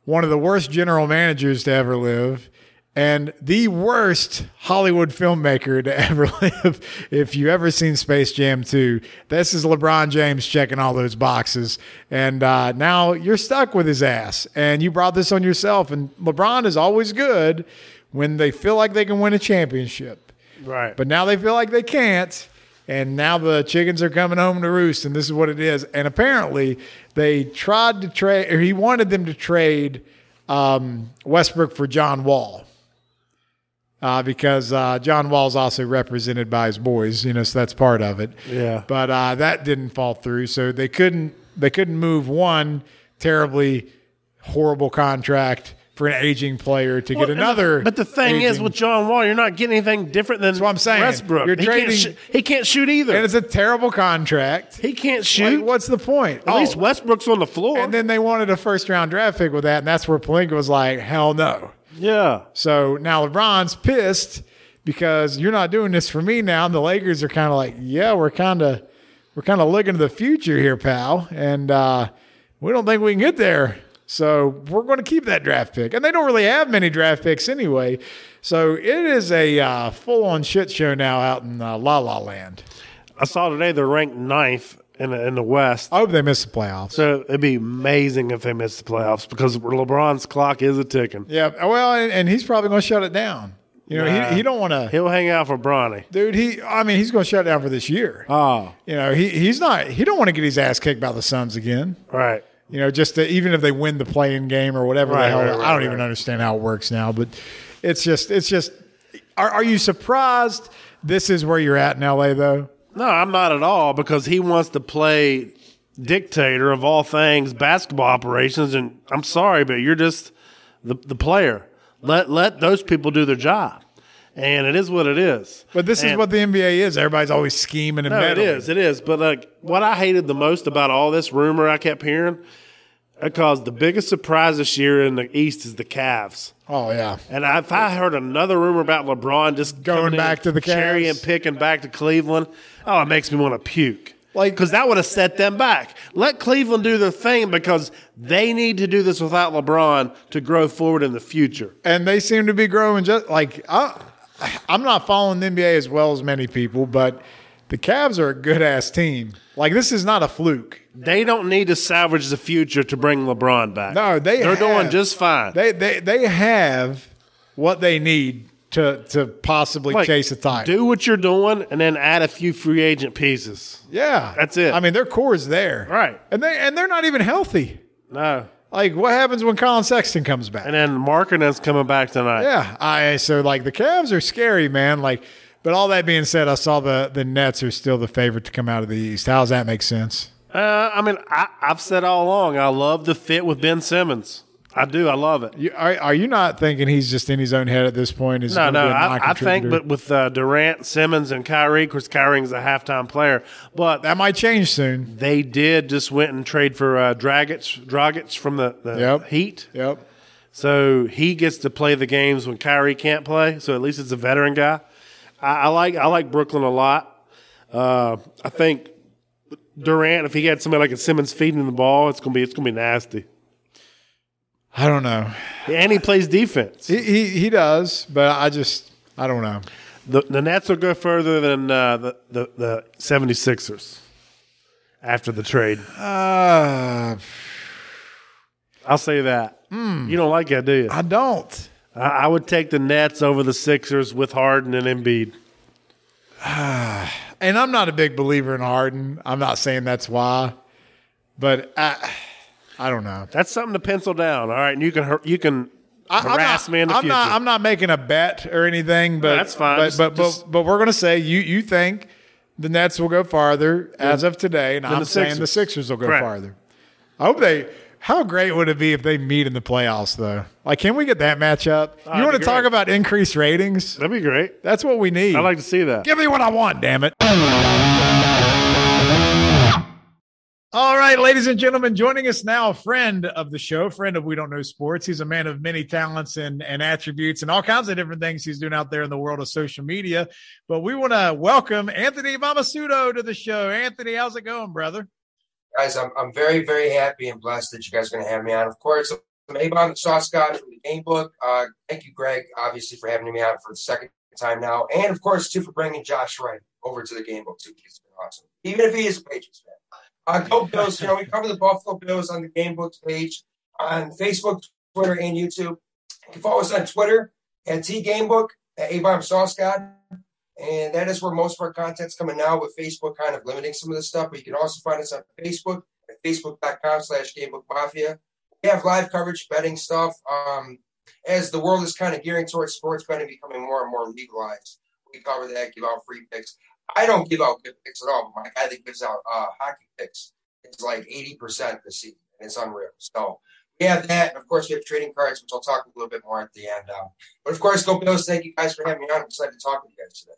one of the worst general managers to ever live, and the worst Hollywood filmmaker to ever live. If you ever seen Space Jam 2, this is LeBron James checking all those boxes. And now you're stuck with his ass, and you brought this on yourself. And LeBron is always good when they feel like they can win a championship. Right. But now they feel like they can't. And now the chickens are coming home to roost, and this is what it is. And apparently they tried to trade, or he wanted them to trade Westbrook for John Wall. Because John Wall's also represented by his boys, you know, so that's part of it. Yeah. But that didn't fall through, so they couldn't move one terribly horrible contract for an aging player to get another. But the thing is, with John Wall, you're not getting anything different than Westbrook. You're trading, he can't shoot either. And it's a terrible contract. He can't shoot. Like, what's the point? At least Westbrook's on the floor. And then they wanted a first-round draft pick with that, and that's where Pelinka was like, hell no. Yeah. So now LeBron's pissed because you're not doing this for me now. And the Lakers are kind of like, yeah, we're kind of looking to the future here, pal. And we don't think we can get there. So we're going to keep that draft pick. And they don't really have many draft picks anyway. So it is a full-on shit show now out in La La Land. I saw today they're ranked 9th in the West. I hope they miss the playoffs. So it'd be amazing if they miss the playoffs because LeBron's clock is a ticking. Yeah, well, and he's probably going to shut it down. You know, he don't want to. He'll hang out for Bronny, dude. He's going to shut down for this year. Oh, you know, he's not. He don't want to get his ass kicked by the Suns again. Right. You know, just even if they win the play-in game or whatever, I don't even understand how it works now. But it's just. Are you surprised this is where you're at in L.A. though? No, I'm not at all, because he wants to play dictator of all things basketball operations, and I'm sorry, but you're just the player. Let those people do their job. And it is what it is. But this is what the NBA is. Everybody's always scheming and meddling. It is. But what I hated the most about all this rumor I kept hearing, because the biggest surprise this year in the East is the Cavs. Oh, yeah. And if I heard another rumor about LeBron just going back to the Cavs, cherry and picking back to Cleveland, oh, it makes me want to puke. Because that would have set them back. Let Cleveland do their thing, because they need to do this without LeBron to grow forward in the future. And they seem to be growing just like – I'm not following the NBA as well as many people, but the Cavs are a good-ass team. Like, this is not a fluke. They don't need to salvage the future to bring LeBron back. No, they're doing just fine. They have what they need to possibly chase a title. Do what you're doing and then add a few free agent pieces. Yeah. That's it. I mean, their core is there. Right. And they're not even healthy. No. Like, what happens when Colin Sexton comes back? And then Markkanen's coming back tonight. Yeah. So the Cavs are scary, man. But all that being said, I saw the Nets are still the favorite to come out of the East. How does that make sense? I've said all along, I love the fit with Ben Simmons. I do. I love it. Are you not thinking he's just in his own head at this point? I think, but with Durant, Simmons, and Kyrie, because Kyrie's a halftime player. But that might change soon. They went and trade for Dragic from the Heat. Yep. So he gets to play the games when Kyrie can't play, so at least it's a veteran guy. I like Brooklyn a lot. I think Durant, if he had somebody like a Simmons feeding the ball, it's gonna be nasty. I don't know. And he plays defense. He does, but I don't know. The Nets will go further than the 76ers after the trade. I'll say that. You don't like that, do you? I don't. I would take the Nets over the Sixers with Harden and Embiid. And I'm not a big believer in Harden. I'm not saying that's why, but I don't know. That's something to pencil down. All right, and you can harass me in the future. I'm not making a bet or anything, but no, that's fine. But we're going to say you think the Nets will go farther as of today, and I'm saying the Sixers will go farther. I hope they. How great would it be if they meet in the playoffs, though? Like, can we get that matchup? You want to talk about increased ratings? That'd be great. That's what we need. I'd like to see that. Give me what I want, damn it. All right, ladies and gentlemen, joining us now, a friend of the show, friend of We Don't Know Sports. He's a man of many talents and attributes and all kinds of different things he's doing out there in the world of social media. But we want to welcome Anthony Mamasudo to the show. Anthony, how's it going, brother? Guys, I'm very, very happy and blessed that you guys are going to have me on. Of course, from Avon the Sauce God from the Game Book. Thank you, Greg, obviously, for having me out for the second time now. And, of course, too, for bringing Josh Wright over to the Game Book, too. He's been awesome, even if he is a Patriots fan. Go Bills. You know, we cover the Buffalo Bills on the Game Book page on Facebook, Twitter, and YouTube. You can follow us on Twitter at TGamebook, at Avon Sauce God. And that is where most of our content's coming now, with Facebook kind of limiting some of the stuff. But you can also find us on Facebook at facebook.com/GamebookMafia. We have live coverage, betting stuff. As the world is kind of gearing towards sports betting becoming more and more legalized, we cover that, give out free picks. I don't give out good picks at all, but my guy that gives out hockey picks is like 80% this season, and it's unreal. So we have that. And, of course, we have trading cards, which I'll talk a little bit more at the end. But, of course, go Bills. Thank you guys for having me on. I'm excited to talk with you guys today.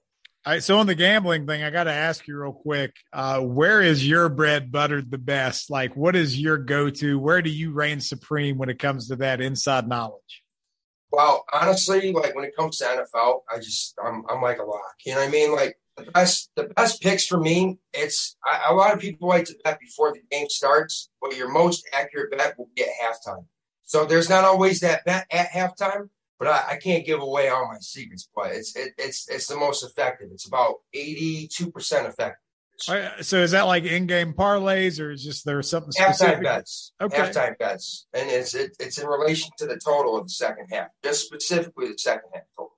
All right, so on the gambling thing, I got to ask you real quick, where is your bread buttered the best? Like, what is your go-to? Where do you reign supreme when it comes to that inside knowledge? Well, honestly, like when it comes to NFL, I'm like a lock. You know what I mean? Like the best picks for me, a lot of people like to bet before the game starts, but your most accurate bet will be at halftime. So there's not always that bet at halftime. But I can't give away all my secrets, but it's the most effective. It's about 82% effective. Right, so is that like in-game parlays, or is just there's something specific? Halftime bets. Okay. Halftime bets. And it's in relation to the total of the second half, just specifically the second half total.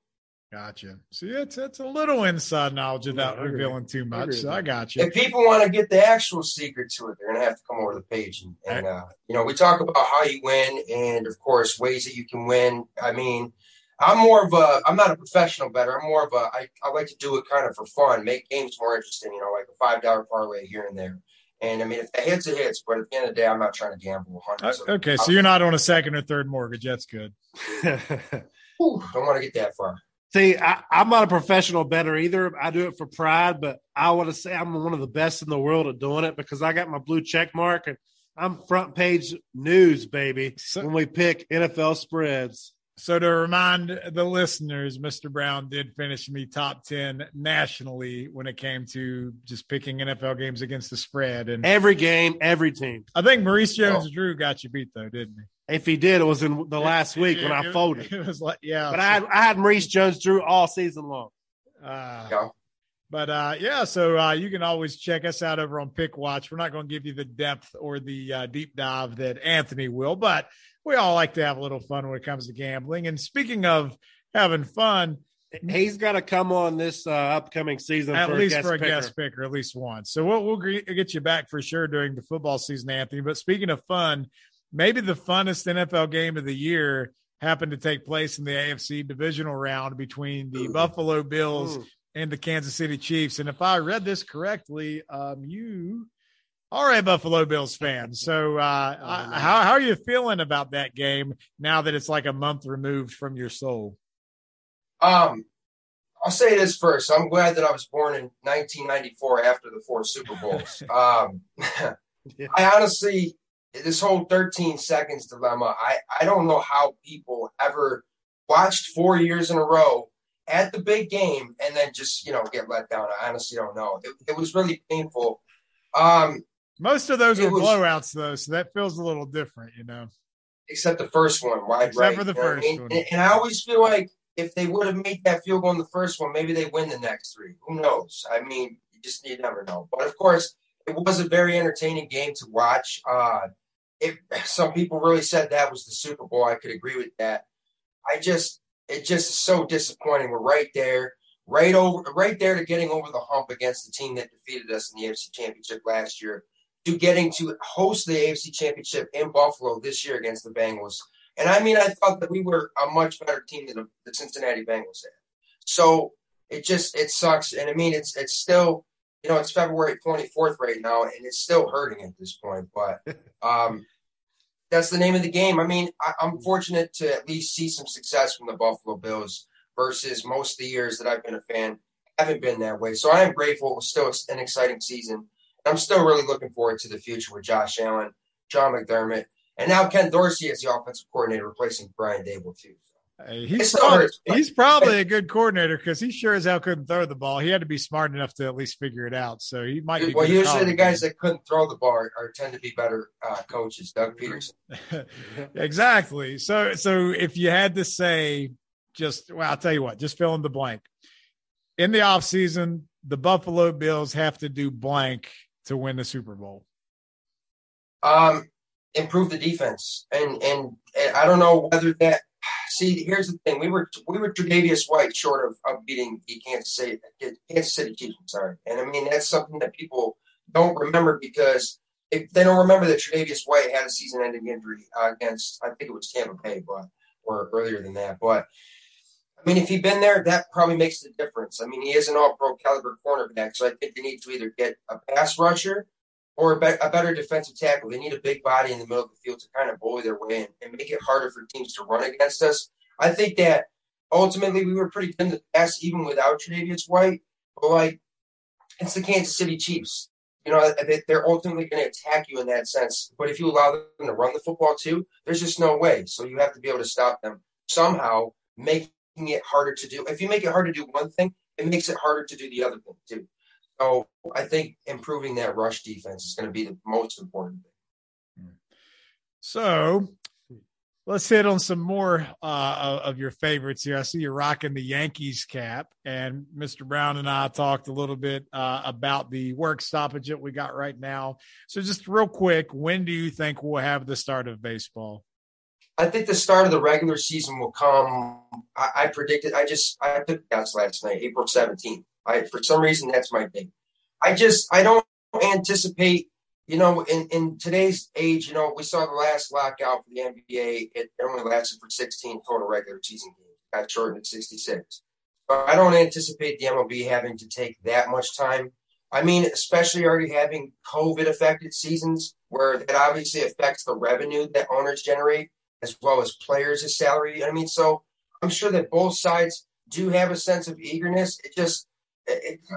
Gotcha. See, it's a little inside knowledge without revealing too much, so I got you. If people want to get the actual secret to it, they're going to have to come over to the page. And you know, we talk about how you win and, of course, ways that you can win. I mean, I'm not a professional bettor. I'm more of a, I like to do it kind of for fun, make games more interesting, you know, like a $5 parlay here and there. And, I mean, if it hits, it hits. But at the end of the day, I'm not trying to gamble 100. Okay, so you're not on a second or third mortgage. That's good. Ooh, don't want to get that far. See, I'm not a professional bettor either. I do it for pride, but I want to say I'm one of the best in the world at doing it because I got my blue check mark, and I'm front page news, baby, when we pick NFL spreads. So to remind the listeners, Mr. Brown did finish me top 10 nationally when it came to just picking NFL games against the spread. And every game, every team. I think Maurice Jones-Drew got you beat, though, didn't he? If he did, it was in the last week when I folded. It was like, yeah. But I had Maurice Jones-Drew all season long. But, yeah, so you can always check us out over on Pick Watch. We're not going to give you the depth or the deep dive that Anthony will, but we all like to have a little fun when it comes to gambling. And speaking of having fun, he's got to come on this upcoming season at least for a guest picker, at least once. So we'll get you back for sure during the football season, Anthony. But speaking of fun, maybe the funnest NFL game of the year happened to take place in the AFC divisional round between the Buffalo Bills and the Kansas City Chiefs. And if I read this correctly, you are a Buffalo Bills fan. So how are you feeling about that game now that it's like a month removed from your soul? I'll say this first. I'm glad that I was born in 1994 after the 4 Super Bowls. I honestly, this whole 13 seconds dilemma, I don't know how people ever watched 4 years in a row at the big game and then just, you know, get let down. I honestly don't know. It was really painful. Most of those were blowouts, though, so that feels a little different, you know. Except the first one. Except for the first one. And I always feel like, if they would have made that field goal in the first one, maybe they win the next 3. Who knows? I mean, you never know. But, of course, it was a very entertaining game to watch. Some people really said that was the Super Bowl. I could agree with that. It just is so disappointing. We're right there, right there to getting over the hump against the team that defeated us in the AFC Championship last year, to getting to host the AFC Championship in Buffalo this year against the Bengals. And, I mean, I thought that we were a much better team than the Cincinnati Bengals had. So it sucks. And, I mean, it's still, you know, it's February 24th right now, and it's still hurting at this point. But that's the name of the game. I mean, I'm fortunate to at least see some success from the Buffalo Bills versus most of the years that I've been a fan haven't been that way. So I am grateful. It was still an exciting season. And I'm still really looking forward to the future with Josh Allen, John McDermott, and now Ken Dorsey is the offensive coordinator, replacing Brian Daboll, too. Hey, he's probably a good coordinator because he sure as hell couldn't throw the ball. He had to be smart enough to at least figure it out. So he might be. Well, usually the guys that couldn't throw the ball are tend to be better coaches. Doug Peterson. Exactly. So if you had to say, I'll tell you what, just fill in the blank. In the offseason, the Buffalo Bills have to do blank to win the Super Bowl. Improve the defense, and I don't know whether that. See, here's the thing. We were Tre'Davious White short of beating the Kansas City Chiefs. I'm sorry. And, I mean, that's something that people don't remember because they don't remember that Tre'Davious White had a season-ending injury against, I think it was Tampa Bay, or earlier than that. But, I mean, if he'd been there, that probably makes the difference. I mean, he is an all-pro caliber cornerback, so I think they need to either get a pass rusher or a better defensive tackle. They need a big body in the middle of the field to kind of bully their way in and make it harder for teams to run against us. I think that ultimately we were pretty good in the past, even without Tre'Davious White. But, like, it's the Kansas City Chiefs. You know, they're ultimately going to attack you in that sense. But if you allow them to run the football too, there's just no way. So you have to be able to stop them somehow, making it harder to do. If you make it hard to do one thing, it makes it harder to do the other thing too. So I think improving that rush defense is going to be the most important thing. So let's hit on some more of your favorites here. I see you're rocking the Yankees cap, and Mr. Brown and I talked a little bit about the work stoppage that we got right now. So just real quick, when do you think we'll have the start of baseball? I think the start of the regular season will come. I predicted. I took guess last night, April 17th. For some reason, that's my thing. I don't anticipate, you know, in today's age, you know, we saw the last lockout for the NBA. It only lasted for 16 total regular season games. Got shortened to 66. But I don't anticipate the MLB having to take that much time. I mean, especially already having COVID-affected seasons where that obviously affects the revenue that owners generate as well as players' salary. I mean, so I'm sure that both sides do have a sense of eagerness.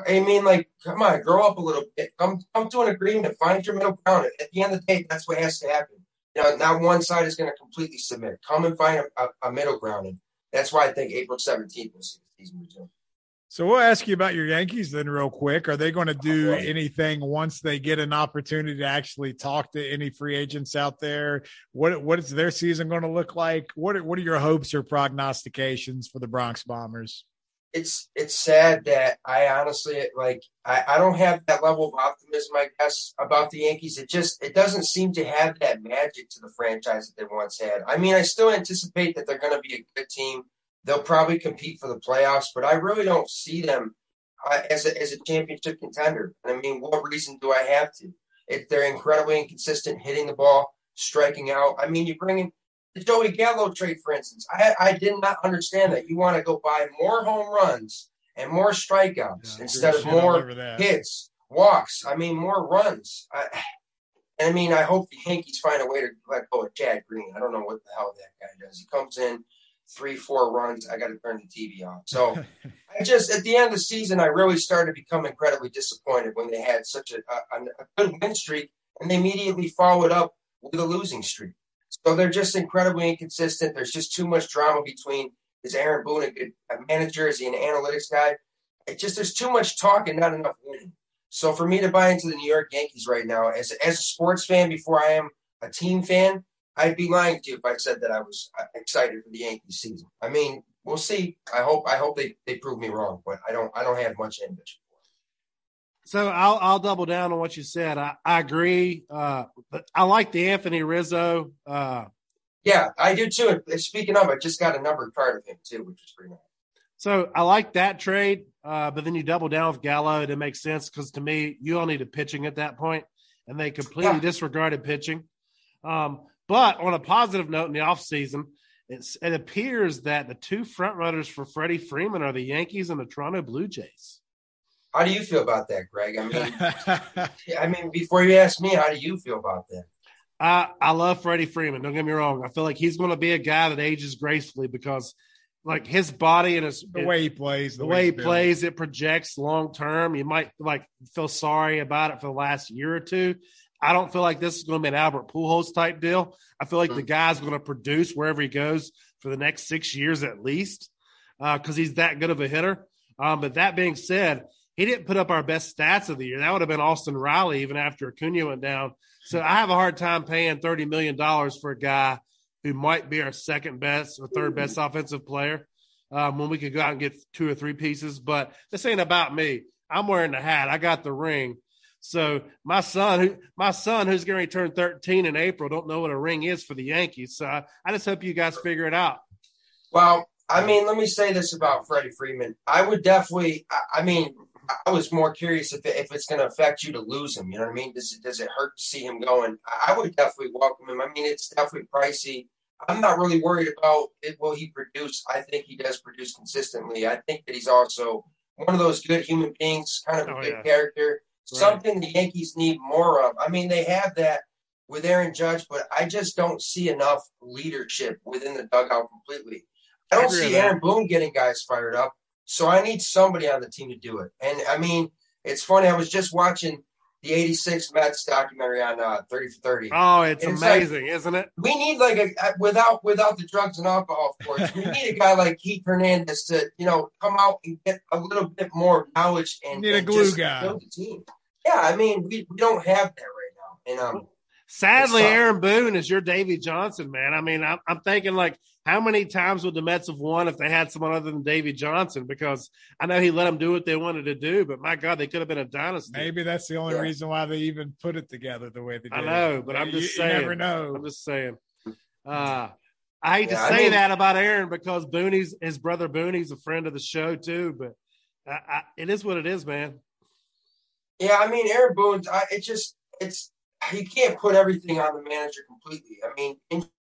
I mean, like, come on, grow up a little bit. Come to an agreement. Find your middle ground. At the end of the day, that's what has to happen. You know, not one side is going to completely submit. Come and find a middle ground. And that's why I think April 17th will see the season return. So we'll ask you about your Yankees then real quick. Are they going to do anything once they get an opportunity to actually talk to any free agents out there? What is their season going to look like? What are your hopes or prognostications for the Bronx Bombers? It's sad that I honestly, like, I don't have that level of optimism, I guess, about the Yankees. It doesn't seem to have that magic to the franchise that they once had. I mean, I still anticipate that they're going to be a good team. They'll probably compete for the playoffs, but I really don't see them as a championship contender. And I mean, what reason do I have to? They're incredibly inconsistent, hitting the ball, striking out. I mean, you bring in the Joey Gallo trade, for instance. I did not understand that you want to go buy more home runs and more strikeouts instead of more hits, walks. I mean, more runs. I mean, I hope the Yankees find a way to let go of Chad Green. I don't know what the hell that guy does. He comes in 3-4 runs. I got to turn the TV off. So at the end of the season, I really started to become incredibly disappointed when they had such a good win streak and they immediately followed up with a losing streak. So they're just incredibly inconsistent. There's just too much drama between, is Aaron Boone a good manager? Is he an analytics guy? There's too much talk and not enough winning. So for me to buy into the New York Yankees right now, as a sports fan before I am a team fan, I'd be lying to you if I said that I was excited for the Yankees season. I mean, we'll see. I hope they prove me wrong, but I don't have much ambition. So I'll double down on what you said. I agree. But I like the Anthony Rizzo. Yeah, I do too. And speaking of, I just got a numbered card of him too, which is pretty nice. So I like that trade. But then you double down with Gallo. It makes sense because to me, you all needed pitching at that point, and they completely disregarded pitching. But on a positive note in the offseason, it appears that the two frontrunners for Freddie Freeman are the Yankees and the Toronto Blue Jays. How do you feel about that, Greg? I mean, before you ask me, how do you feel about that? I love Freddie Freeman. Don't get me wrong. I feel like he's going to be a guy that ages gracefully because, like, his body and the way he plays, it projects long term. You might feel sorry about it for the last year or two. I don't feel like this is going to be an Albert Pujols type deal. I feel like the guy's going to produce wherever he goes. for the next 6 years at least, because he's that good of a hitter. But that being said, he didn't put up our best stats of the year. That would have been Austin Riley even after Acuña went down. So I have a hard time paying $30 million for a guy who might be our second best or third best offensive player when we could go out and get two or three pieces. But this ain't about me. I'm wearing the hat. I got the ring. So my son, who's going to turn 13 in April, don't know what a ring is for the Yankees. So I just hope you guys figure it out. Well, I mean, let me say this about Freddie Freeman. I would definitely – I mean, I was more curious if it's going to affect you to lose him. You know what I mean? Does it hurt to see him going? I would definitely welcome him. I mean, it's definitely pricey. I'm not really worried about it. Will he produce? I think he does produce consistently. I think that he's also one of those good human beings, kind of a good character. Right. Something the Yankees need more of. I mean, they have that with Aaron Judge, but I just don't see enough leadership within the dugout completely. I don't see Aaron Boone getting guys fired up, so I need somebody on the team to do it. And, I mean, it's funny. I was just watching the 86 Mets documentary on 30 for 30. Oh, it's amazing, like, isn't it? We need, like, without the drugs and alcohol, of course, we need a guy like Keith Hernandez to, you know, come out and get a little bit more knowledge and, need a glue just guy. Build the team. Yeah, I mean, we don't have that right now. And sadly, Aaron Boone is your Davey Johnson, man. I mean, I'm thinking, like, how many times would the Mets have won if they had someone other than Davey Johnson? Because I know he let them do what they wanted to do, but my God, they could have been a dynasty. Maybe that's the only reason why they even put it together the way they did. I know, but I'm just saying. You never know. I'm just saying. I hate to say that about Aaron because Boone's his brother Boone's a friend of the show too, but it is what it is, man. Yeah, I mean, Aaron Boone, he can't put everything on the manager completely. I mean,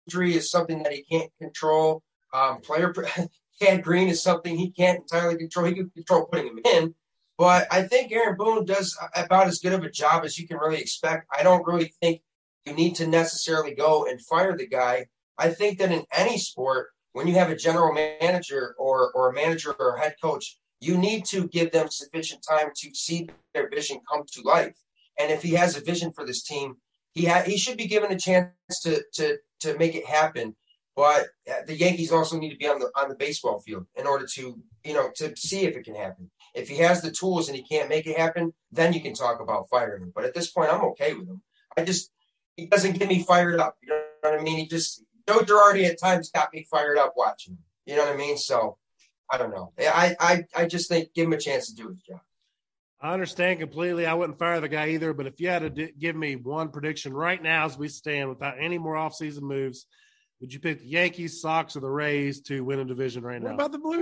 injury is something that he can't control. Cad Green is something he can't entirely control. He can control putting him in, but I think Aaron Boone does about as good of a job as you can really expect. I don't really think you need to necessarily go and fire the guy. I think that in any sport, when you have a general manager or a manager or a head coach, you need to give them sufficient time to see their vision come to life. And if he has a vision for this team, he should be given a chance to make it happen. But the Yankees also need to be on the baseball field in order to, you know, to see if it can happen. If he has the tools and he can't make it happen, then you can talk about firing him. But at this point, I'm okay with him. He doesn't get me fired up. You know what I mean? Joe Girardi at times got me fired up watching him. You know what I mean? So I don't know. I just think give him a chance to do his job. I understand completely. I wouldn't fire the guy either, but if you had to give me one prediction right now as we stand without any more offseason moves, would you pick the Yankees, Sox, or the Rays to win a division right now? What about the Blue